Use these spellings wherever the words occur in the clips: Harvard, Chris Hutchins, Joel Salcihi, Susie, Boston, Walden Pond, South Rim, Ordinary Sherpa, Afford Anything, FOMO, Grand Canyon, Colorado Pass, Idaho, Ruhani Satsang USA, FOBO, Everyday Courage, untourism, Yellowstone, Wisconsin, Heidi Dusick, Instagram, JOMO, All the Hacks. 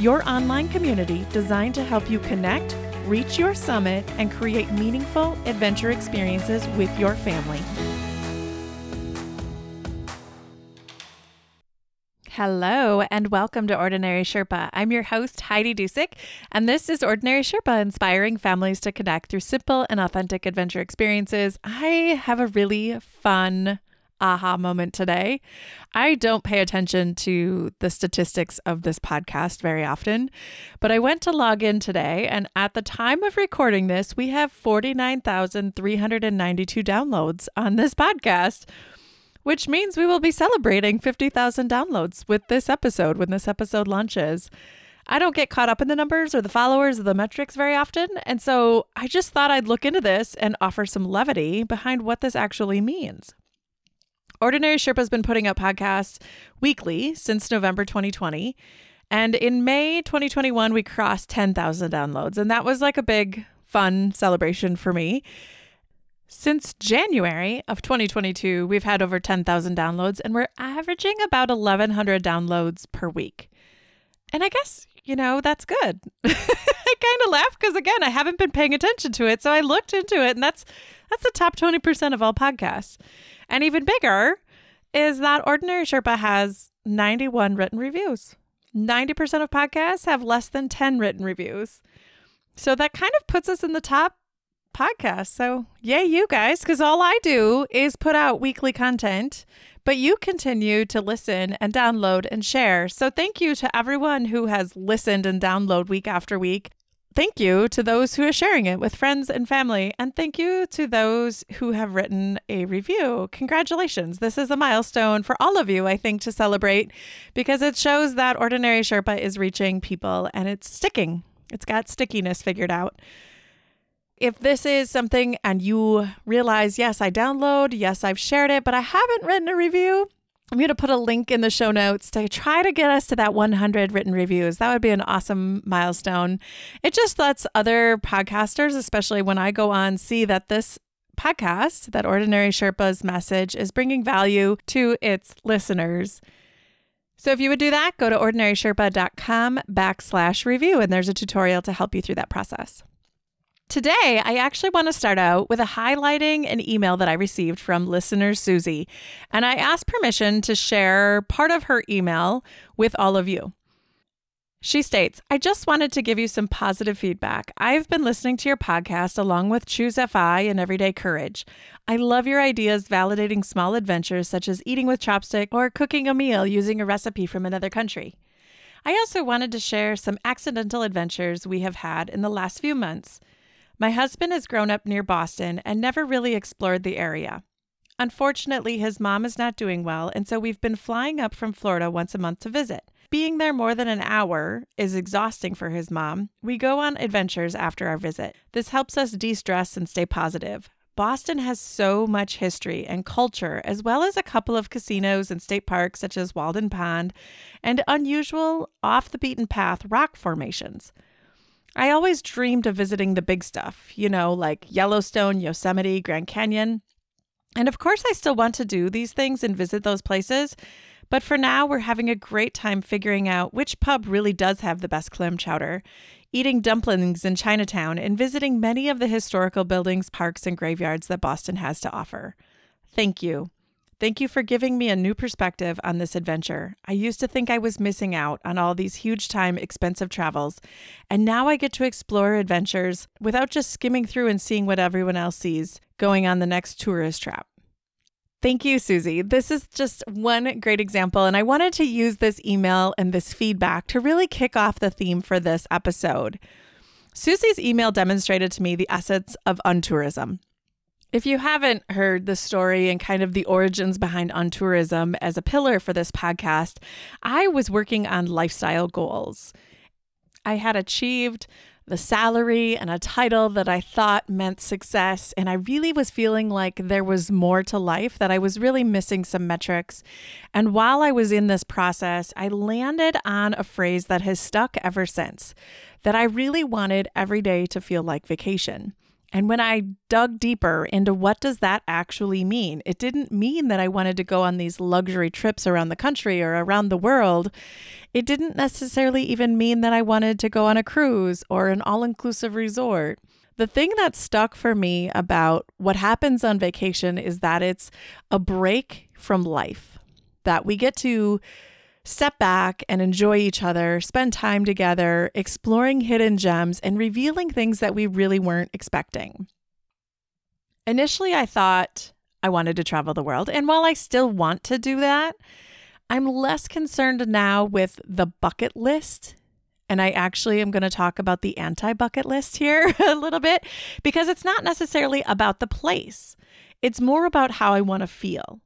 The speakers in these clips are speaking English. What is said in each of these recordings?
your online community designed to help you connect, reach your summit, and create meaningful adventure experiences with your family. Hello and welcome to Ordinary Sherpa. I'm your host, Heidi Dusick, and this is Ordinary Sherpa, inspiring families to connect through simple and authentic adventure experiences. I have a really fun aha moment today. I don't pay attention to the statistics of this podcast very often, but I went to log in today, and at the time of recording this, we have 49,392 downloads on this podcast, which means we will be celebrating 50,000 downloads with this episode when this episode launches. I don't get caught up in the numbers or the followers or the metrics very often, and so I just thought I'd look into this and offer some levity behind what this actually means. Ordinary Sherpa has been putting out podcasts weekly since November 2020, and in May 2021, we crossed 10,000 downloads, and that was like a big, fun celebration for me. Since January of 2022, we've had over 10,000 downloads, and we're averaging about 1,100 downloads per week. And I guess, that's good. I kind of laugh because, again, I haven't been paying attention to it. So I looked into it, and that's the top 20% of all podcasts. And even bigger is that Ordinary Sherpa has 91 written reviews. 90% of podcasts have less than 10 written reviews. So that kind of puts us in the top podcast. So yay, you guys, because all I do is put out weekly content, but you continue to listen and download and share. So thank you to everyone who has listened and downloaded week after week. Thank you to those who are sharing it with friends and family. And thank you to those who have written a review. Congratulations. This is a milestone for all of you, I think, to celebrate, because it shows that Ordinary Sherpa is reaching people and it's sticking. It's got stickiness figured out. If this is something and you realize, yes, I download, yes, I've shared it, but I haven't written a review, I'm going to put a link in the show notes to try to get us to that 100 written reviews. That would be an awesome milestone. It just lets other podcasters, especially when I go on, see that this podcast, that Ordinary Sherpa's message, is bringing value to its listeners. So if you would do that, go to ordinarysherpa.com/review, and there's a tutorial to help you through that process. Today, I actually want to start out with highlighting an email that I received from listener Susie, and I asked permission to share part of her email with all of you. She states, I just wanted to give you some positive feedback. I've been listening to your podcast along with Choose FI and Everyday Courage. I love your ideas validating small adventures such as eating with chopstick or cooking a meal using a recipe from another country. I also wanted to share some accidental adventures we have had in the last few months. My husband has grown up near Boston and never really explored the area. Unfortunately, his mom is not doing well, and so we've been flying up from Florida once a month to visit. Being there more than an hour is exhausting for his mom. We go on adventures after our visit. This helps us de-stress and stay positive. Boston has so much history and culture, as well as a couple of casinos and state parks such as Walden Pond and unusual, off-the-beaten-path rock formations. I always dreamed of visiting the big stuff, like Yellowstone, Yosemite, Grand Canyon. And of course, I still want to do these things and visit those places. But for now, we're having a great time figuring out which pub really does have the best clam chowder, eating dumplings in Chinatown, and visiting many of the historical buildings, parks, and graveyards that Boston has to offer. Thank you. Thank you for giving me a new perspective on this adventure. I used to think I was missing out on all these huge time expensive travels, and now I get to explore adventures without just skimming through and seeing what everyone else sees, going on the next tourist trap. Thank you, Susie. This is just one great example, and I wanted to use this email and this feedback to really kick off the theme for this episode. Susie's email demonstrated to me the essence of untourism. If you haven't heard the story and kind of the origins behind untourism as a pillar for this podcast, I was working on lifestyle goals. I had achieved the salary and a title that I thought meant success. And I really was feeling like there was more to life, that I was really missing some metrics. And while I was in this process, I landed on a phrase that has stuck ever since, that I really wanted every day to feel like vacation. And when I dug deeper into what does that actually mean, it didn't mean that I wanted to go on these luxury trips around the country or around the world. It didn't necessarily even mean that I wanted to go on a cruise or an all-inclusive resort. The thing that stuck for me about what happens on vacation is that it's a break from life, that we get to step back and enjoy each other, spend time together, exploring hidden gems, and revealing things that we really weren't expecting. Initially, I thought I wanted to travel the world. And while I still want to do that, I'm less concerned now with the bucket list. And I actually am going to talk about the anti-bucket list here a little bit, because it's not necessarily about the place. It's more about how I want to feel.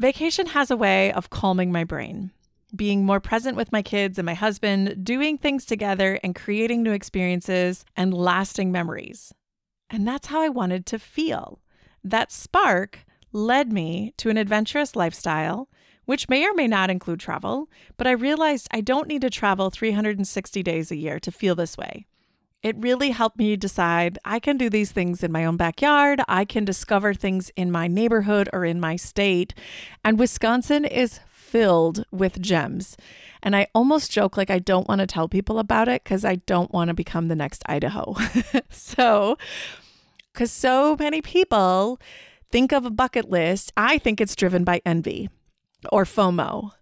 Vacation has a way of calming my brain, being more present with my kids and my husband, doing things together and creating new experiences and lasting memories. And that's how I wanted to feel. That spark led me to an adventurous lifestyle, which may or may not include travel, but I realized I don't need to travel 360 days a year to feel this way. It really helped me decide I can do these things in my own backyard. I can discover things in my neighborhood or in my state. And Wisconsin is filled with gems. And I almost joke like I don't want to tell people about it because I don't want to become the next Idaho. Because so many people think of a bucket list, I think it's driven by envy or FOMO.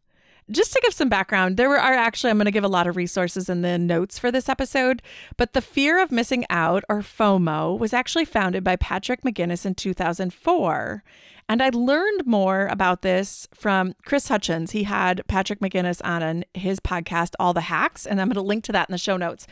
Just to give some background, I'm going to give a lot of resources in the notes for this episode, but the fear of missing out, or FOMO, was actually founded by Patrick McGinnis in 2004. And I learned more about this from Chris Hutchins. He had Patrick McGinnis on his podcast, All the Hacks, and I'm going to link to that in the show notes.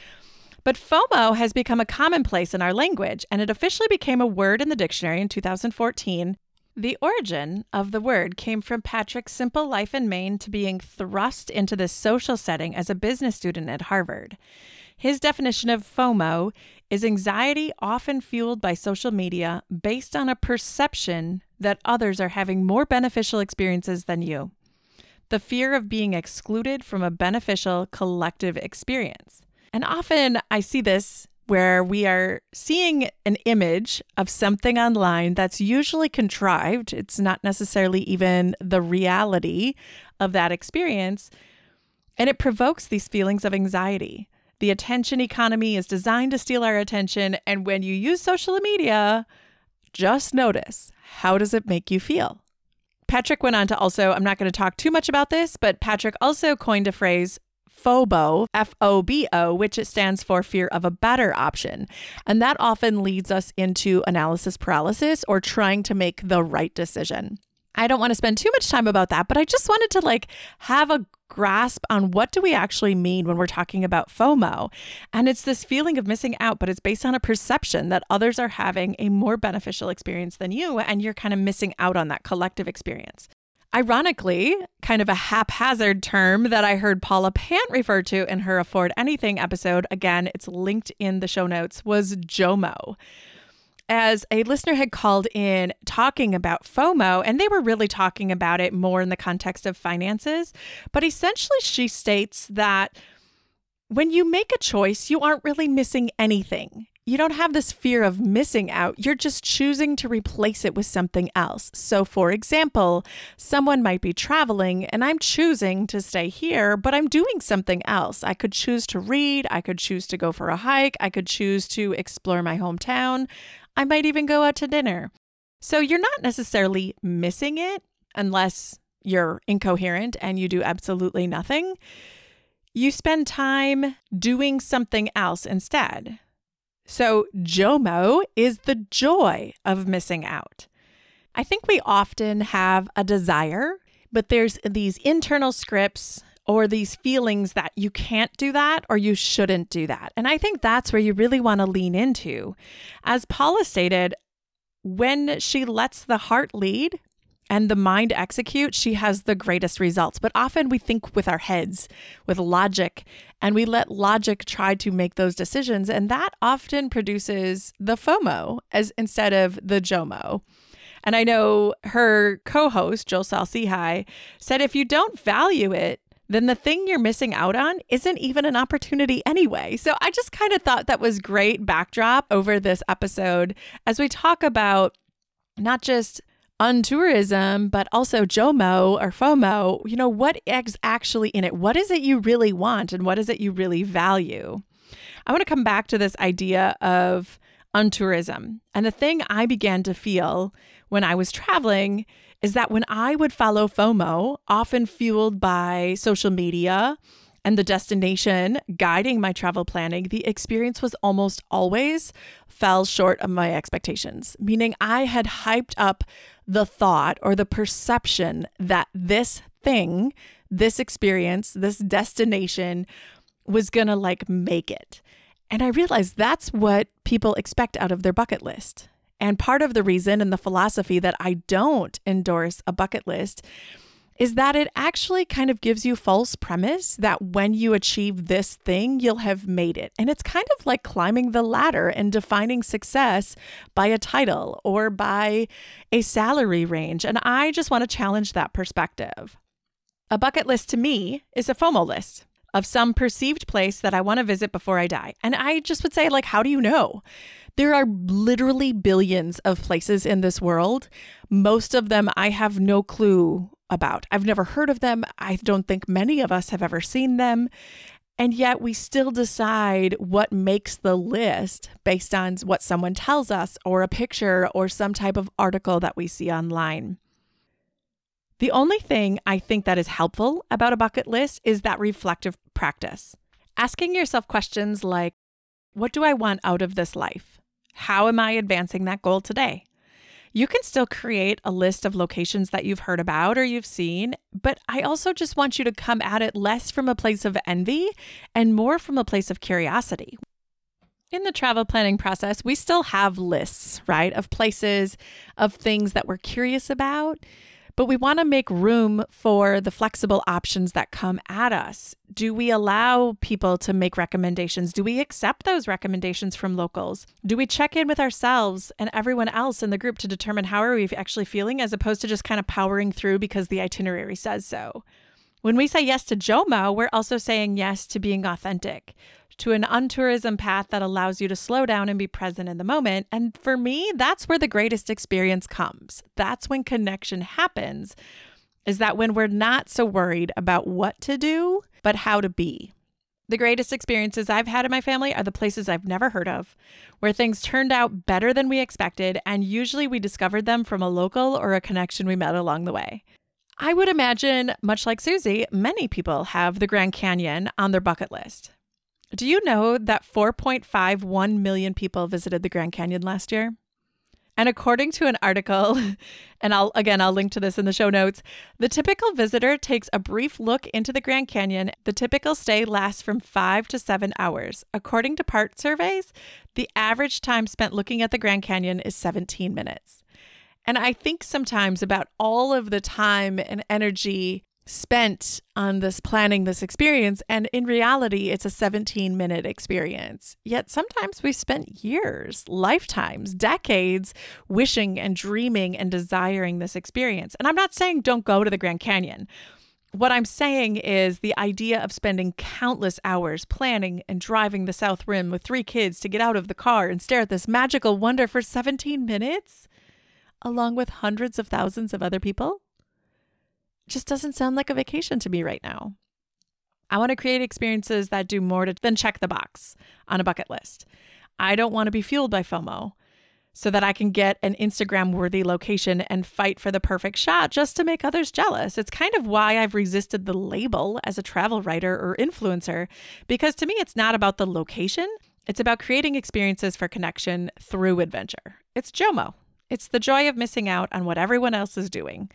But FOMO has become a commonplace in our language, and it officially became a word in the dictionary in 2014. The origin of the word came from Patrick's simple life in Maine to being thrust into this social setting as a business student at Harvard. His definition of FOMO is anxiety often fueled by social media based on a perception that others are having more beneficial experiences than you. The fear of being excluded from a beneficial collective experience. And often I see this where we are seeing an image of something online that's usually contrived. It's not necessarily even the reality of that experience, and it provokes these feelings of anxiety. The attention economy is designed to steal our attention, and when you use social media, just notice, how does it make you feel? Patrick went on to also, I'm not going to talk too much about this, but Patrick also coined a phrase, FOBO, F-O-B-O, which it stands for fear of a better option. And that often leads us into analysis paralysis or trying to make the right decision. I don't want to spend too much time about that, but I just wanted to have a grasp on what do we actually mean when we're talking about FOMO. And it's this feeling of missing out, but it's based on a perception that others are having a more beneficial experience than you, and you're kind of missing out on that collective experience. Ironically, kind of a haphazard term that I heard Paula Pant refer to in her Afford Anything episode, again, it's linked in the show notes, was JOMO. As a listener had called in talking about FOMO, and they were really talking about it more in the context of finances, but essentially she states that when you make a choice, you aren't really missing anything. You don't have this fear of missing out. You're just choosing to replace it with something else. So, for example, someone might be traveling and I'm choosing to stay here, but I'm doing something else. I could choose to read. I could choose to go for a hike. I could choose to explore my hometown. I might even go out to dinner. So you're not necessarily missing it unless you're incoherent and you do absolutely nothing. You spend time doing something else instead. So JOMO is the joy of missing out. I think we often have a desire, but there's these internal scripts or these feelings that you can't do that or you shouldn't do that. And I think that's where you really want to lean into. As Paula stated, when she lets the heart lead, and the mind executes, she has the greatest results. But often we think with our heads, with logic, and we let logic try to make those decisions. And that often produces the FOMO instead of the JOMO. And I know her co-host, Joel Salcihi, said if you don't value it, then the thing you're missing out on isn't even an opportunity anyway. So I just kind of thought that was great backdrop over this episode as we talk about not just untourism, but also JOMO or FOMO. You know, what is actually in it? What is it you really want and what is it you really value? I want to come back to this idea of untourism. And the thing I began to feel when I was traveling is that when I would follow FOMO, often fueled by social media and the destination guiding my travel planning, the experience was almost always fell short of my expectations, meaning I had hyped up the thought or the perception that this thing, this experience, this destination was gonna like make it. And I realized that's what people expect out of their bucket list. And part of the reason and the philosophy that I don't endorse a bucket list is that it actually kind of gives you false premise that when you achieve this thing, you'll have made it. And it's kind of like climbing the ladder and defining success by a title or by a salary range. And I just want to challenge that perspective. A bucket list to me is a FOMO list of some perceived place that I want to visit before I die. And I just would say, like, how do you know? There are literally billions of places in this world. Most of them I have no clue about. I've never heard of them. I don't think many of us have ever seen them. And yet we still decide what makes the list based on what someone tells us or a picture or some type of article that we see online. The only thing I think that is helpful about a bucket list is that reflective practice. Asking yourself questions like, what do I want out of this life? How am I advancing that goal today? You can still create a list of locations that you've heard about or you've seen, but I also just want you to come at it less from a place of envy and more from a place of curiosity. In the travel planning process, we still have lists, right, of places, of things that we're curious about. But we want to make room for the flexible options that come at us. Do we allow people to make recommendations? Do we accept those recommendations from locals? Do we check in with ourselves and everyone else in the group to determine how are we actually feeling as opposed to just kind of powering through because the itinerary says so? When we say yes to JOMO, we're also saying yes to being authentic, to an untourism path that allows you to slow down and be present in the moment. And for me, that's where the greatest experience comes. That's when connection happens, is that when we're not so worried about what to do, but how to be. The greatest experiences I've had in my family are the places I've never heard of, where things turned out better than we expected, and usually we discovered them from a local or a connection we met along the way. I would imagine, much like Susie, many people have the Grand Canyon on their bucket list. Do you know that 4.51 million people visited the Grand Canyon last year? And according to an article, and I'll link to this in the show notes, the typical visitor takes a brief look into the Grand Canyon. The typical stay lasts from 5 to 7 hours. According to part surveys, the average time spent looking at the Grand Canyon is 17 minutes. And I think sometimes about all of the time and energy spent on this planning, this experience, and in reality, it's a 17-minute experience. Yet sometimes we spent years, lifetimes, decades wishing and dreaming and desiring this experience. And I'm not saying don't go to the Grand Canyon. What I'm saying is the idea of spending countless hours planning and driving the South Rim with 3 kids to get out of the car and stare at this magical wonder for 17 minutes, along with hundreds of thousands of other people, just doesn't sound like a vacation to me right now. I want to create experiences that do more than check the box on a bucket list. I don't want to be fueled by FOMO so that I can get an Instagram-worthy location and fight for the perfect shot just to make others jealous. It's kind of why I've resisted the label as a travel writer or influencer, because to me, it's not about the location. It's about creating experiences for connection through adventure. It's JOMO. It's the joy of missing out on what everyone else is doing.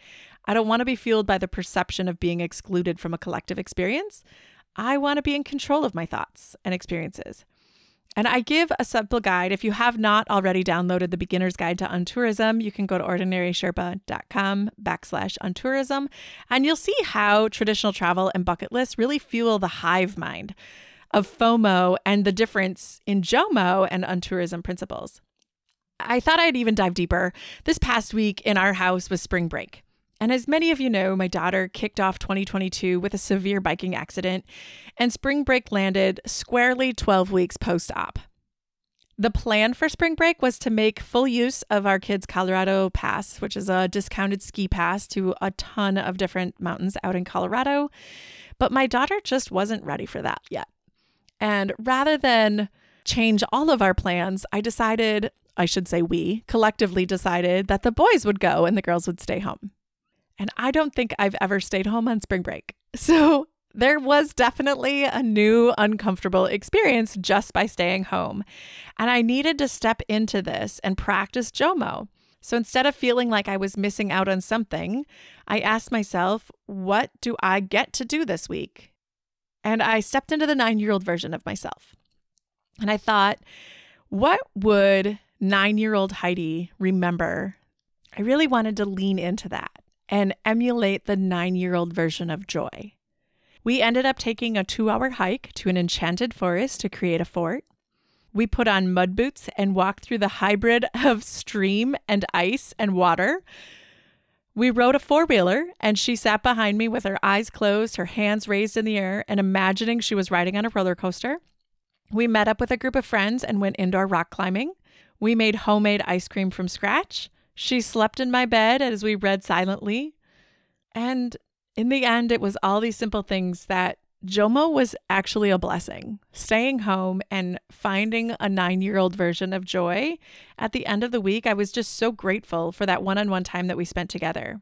I don't want to be fueled by the perception of being excluded from a collective experience. I want to be in control of my thoughts and experiences. And I give a simple guide. If you have not already downloaded the Beginner's Guide to Untourism, you can go to ordinarysherpa.com/untourism, and you'll see how traditional travel and bucket lists really fuel the hive mind of FOMO and the difference in JOMO and untourism principles. I thought I'd even dive deeper. This past week in our house was spring break. And as many of you know, my daughter kicked off 2022 with a severe biking accident, and spring break landed squarely 12 weeks post-op. The plan for spring break was to make full use of our kids' Colorado Pass, which is a discounted ski pass to a ton of different mountains out in Colorado. But my daughter just wasn't ready for that yet. And rather than change all of our plans, we collectively decided that the boys would go and the girls would stay home. And I don't think I've ever stayed home on spring break. So there was definitely a new uncomfortable experience just by staying home. And I needed to step into this and practice JOMO. So instead of feeling like I was missing out on something, I asked myself, what do I get to do this week? And I stepped into the 9-year-old version of myself. And I thought, what would 9-year-old Heidi remember? I really wanted to lean into that and emulate the 9-year-old version of joy. We ended up taking a 2-hour hike to an enchanted forest to create a fort. We put on mud boots and walked through the hybrid of stream and ice and water. We rode a 4-wheeler, and she sat behind me with her eyes closed, her hands raised in the air, and imagining she was riding on a roller coaster. We met up with a group of friends and went indoor rock climbing. We made homemade ice cream from scratch. She slept in my bed as we read silently. And in the end, it was all these simple things that JOMO was actually a blessing. Staying home and finding a 9-year-old version of joy. At the end of the week, I was just so grateful for that one-on-one time that we spent together.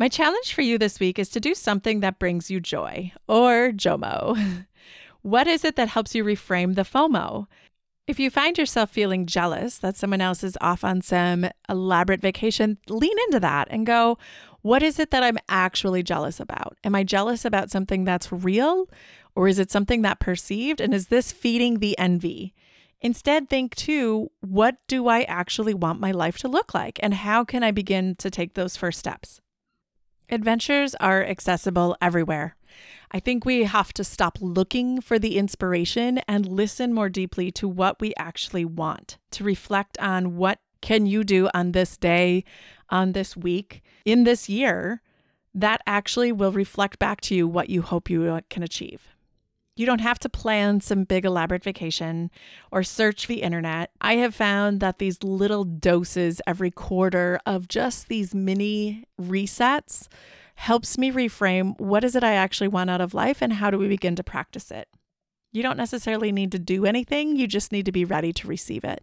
My challenge for you this week is to do something that brings you joy, or JOMO. What is it that helps you reframe the FOMO? If you find yourself feeling jealous that someone else is off on some elaborate vacation, lean into that and go, what is it that I'm actually jealous about? Am I jealous about something that's real, or is it something that perceived? And is this feeding the envy? Instead, think too, what do I actually want my life to look like? And how can I begin to take those first steps? Adventures are accessible everywhere. I think we have to stop looking for the inspiration and listen more deeply to what we actually want, to reflect on what can you do on this day, on this week, in this year, that actually will reflect back to you what you hope you can achieve. You don't have to plan some big elaborate vacation or search the internet. I have found that these little doses every quarter of just these mini resets helps me reframe what is it I actually want out of life and how do we begin to practice it. You don't necessarily need to do anything. You just need to be ready to receive it.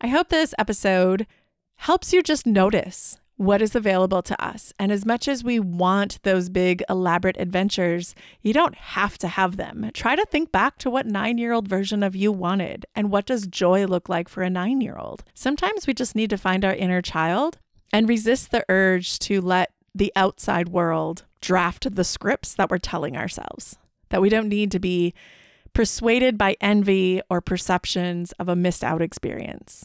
I hope this episode helps you just notice what is available to us. And as much as we want those big, elaborate adventures, you don't have to have them. Try to think back to what 9-year-old version of you wanted and what does joy look like for a 9-year-old. Sometimes we just need to find our inner child and resist the urge to let the outside world draft the scripts that we're telling ourselves, that we don't need to be persuaded by envy or perceptions of a missed out experience.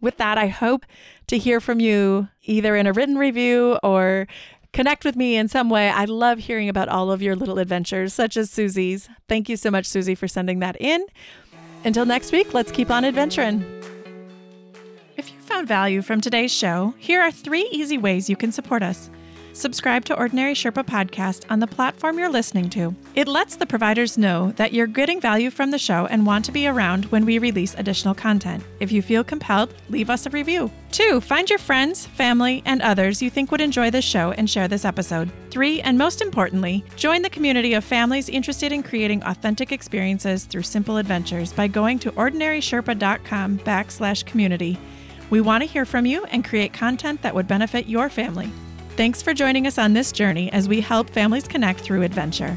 With that, I hope to hear from you either in a written review or connect with me in some way. I love hearing about all of your little adventures, such as Susie's. Thank you so much, Susie, for sending that in. Until next week, let's keep on adventuring. If you found value from today's show, here are 3 easy ways you can support us. Subscribe to Ordinary Sherpa Podcast on the platform you're listening to. It lets the providers know that you're getting value from the show and want to be around when we release additional content. If you feel compelled, leave us a review. 2, find your friends, family, and others you think would enjoy this show and share this episode. 3, and most importantly, join the community of families interested in creating authentic experiences through simple adventures by going to ordinarysherpa.com/community. We want to hear from you and create content that would benefit your family. Thanks for joining us on this journey as we help families connect through adventure.